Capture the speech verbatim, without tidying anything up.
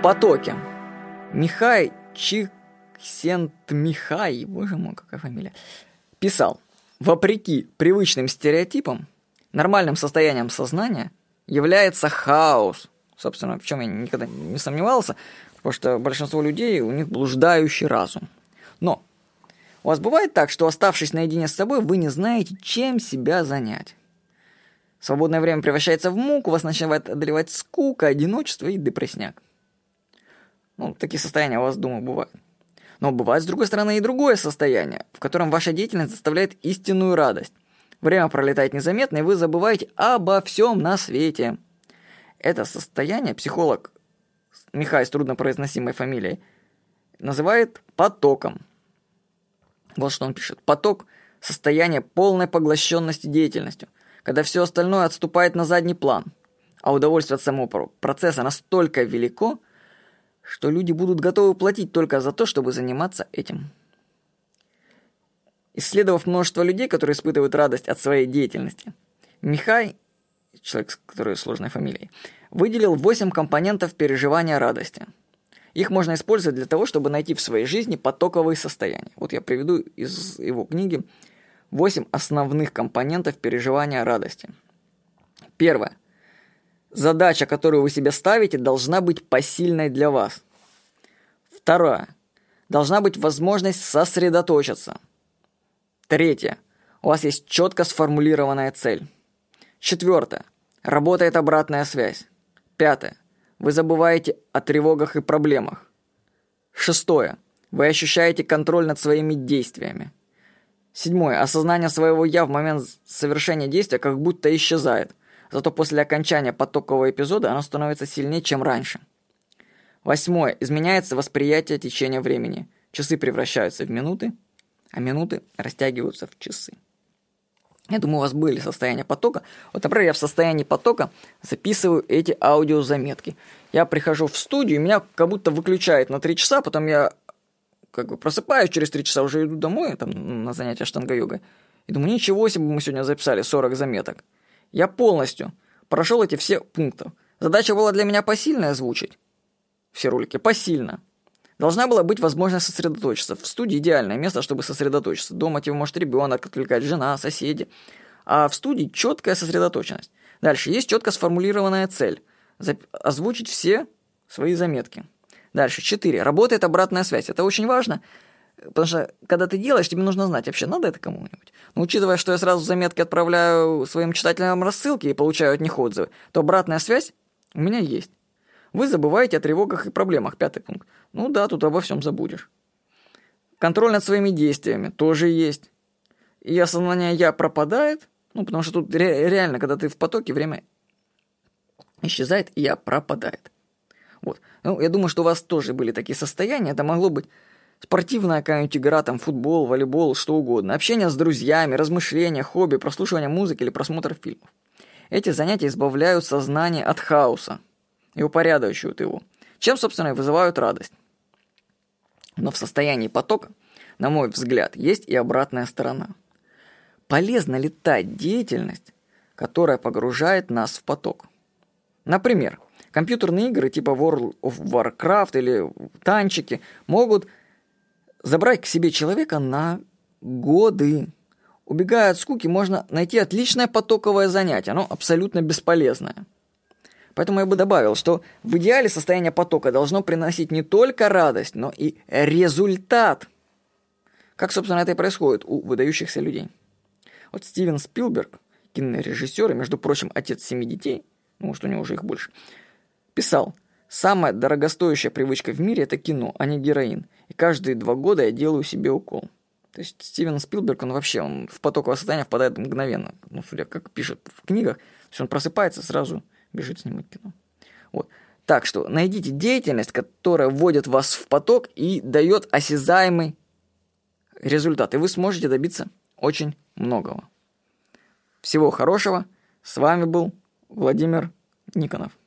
в потоке. Михаил Чиксентмихай, боже мой, какая фамилия, писал: вопреки привычным стереотипам, нормальным состоянием сознания является хаос. Собственно, в чем я никогда не сомневался, потому что большинство людей, у них блуждающий разум. Но у вас бывает так, что, оставшись наедине с собой, вы не знаете, чем себя занять. Свободное время превращается в муку, вас начинает одолевать скука, одиночество и депрессняк. Ну, такие состояния у вас, думаю, бывают. Но бывает, с другой стороны, и другое состояние, в котором ваша деятельность доставляет истинную радость. Время пролетает незаметно, и вы забываете обо всем на свете. Это состояние психолог Михай с труднопроизносимой фамилией называет потоком. Вот что он пишет. Поток – состояние полной поглощенности деятельностью, когда все остальное отступает на задний план, а удовольствие от самого процесса настолько велико, что люди будут готовы платить только за то, чтобы заниматься этим. Исследовав множество людей, которые испытывают радость от своей деятельности, Михай, человек, который с сложной фамилией, выделил восемь компонентов переживания радости. Их можно использовать для того, чтобы найти в своей жизни потоковые состояния. Вот я приведу из его книги восемь основных компонентов переживания радости. Первое. Задача, которую вы себе ставите, должна быть посильной для вас. Второе. Должна быть возможность сосредоточиться. Третье. У вас есть четко сформулированная цель. Четвертое. Работает обратная связь. Пятое. Вы забываете о тревогах и проблемах. Шестое. Вы ощущаете контроль над своими действиями. Седьмое. Осознание своего «я» в момент совершения действия как будто исчезает. Зато после окончания потокового эпизода оно становится сильнее, чем раньше. Восьмое. Изменяется восприятие течения времени. Часы превращаются в минуты, а минуты растягиваются в часы. Я думаю, у вас были состояния потока. Вот, например, я в состоянии потока записываю эти аудиозаметки. Я прихожу в студию, меня как будто выключает на три часа, потом я как бы просыпаюсь, через три часа уже иду домой там, на занятия штанга-йогой. И думаю, ничего себе, мы сегодня записали сорок заметок. Я полностью прошел эти все пункты. Задача была для меня посильно озвучить все ролики, посильно. Должна была быть возможность сосредоточиться. В студии идеальное место, чтобы сосредоточиться. Дома тебе может ребенок отвлекать, жена, соседи. А в студии четкая сосредоточенность. Дальше есть четко сформулированная цель. Озвучить все свои заметки. Дальше. Четыре. Работает обратная связь. Это очень важно, потому что когда ты делаешь, тебе нужно знать, вообще надо это кому-нибудь. Но учитывая, что я сразу заметки отправляю своим читателям рассылки и получаю от них отзывы, то обратная связь у меня есть. Вы забываете о тревогах и проблемах. Пятый пункт. Ну да, тут обо всем забудешь. Контроль над своими действиями тоже есть. И осознание «я» пропадает. Ну, потому что тут ре- реально, когда ты в потоке, время исчезает, и «я» пропадает. Вот. Ну, я думаю, что у вас тоже были такие состояния. Это могло быть спортивная какая-нибудь игра, там, футбол, волейбол, что угодно. Общение с друзьями, размышления, хобби, прослушивание музыки или просмотр фильмов. Эти занятия избавляют сознание от хаоса и упорядочивают его, чем, собственно, и вызывают радость. Но в состоянии потока, на мой взгляд, есть и обратная сторона. Полезна ли та деятельность, которая погружает нас в поток? Например, компьютерные игры типа World of Warcraft или танчики могут забрать к себе человека на годы. Убегая от скуки, можно найти отличное потоковое занятие, но абсолютно бесполезное. Поэтому я бы добавил, что в идеале состояние потока должно приносить не только радость, но и результат. Как, собственно, это и происходит у выдающихся людей. Вот Стивен Спилберг, кинорежиссер и, между прочим, отец семи детей, ну, может, у него уже их больше, писал: «Самая дорогостоящая привычка в мире – это кино, а не героин. И каждые два года я делаю себе укол». То есть Стивен Спилберг, он вообще он в потоковое состояние впадает мгновенно. Ну, судя как пишет в книгах, то есть он просыпается сразу... бежит снимать кино. Вот. Так что найдите деятельность, которая вводит вас в поток и дает осязаемый результат. И вы сможете добиться очень многого. Всего хорошего. С вами был Владимир Никонов.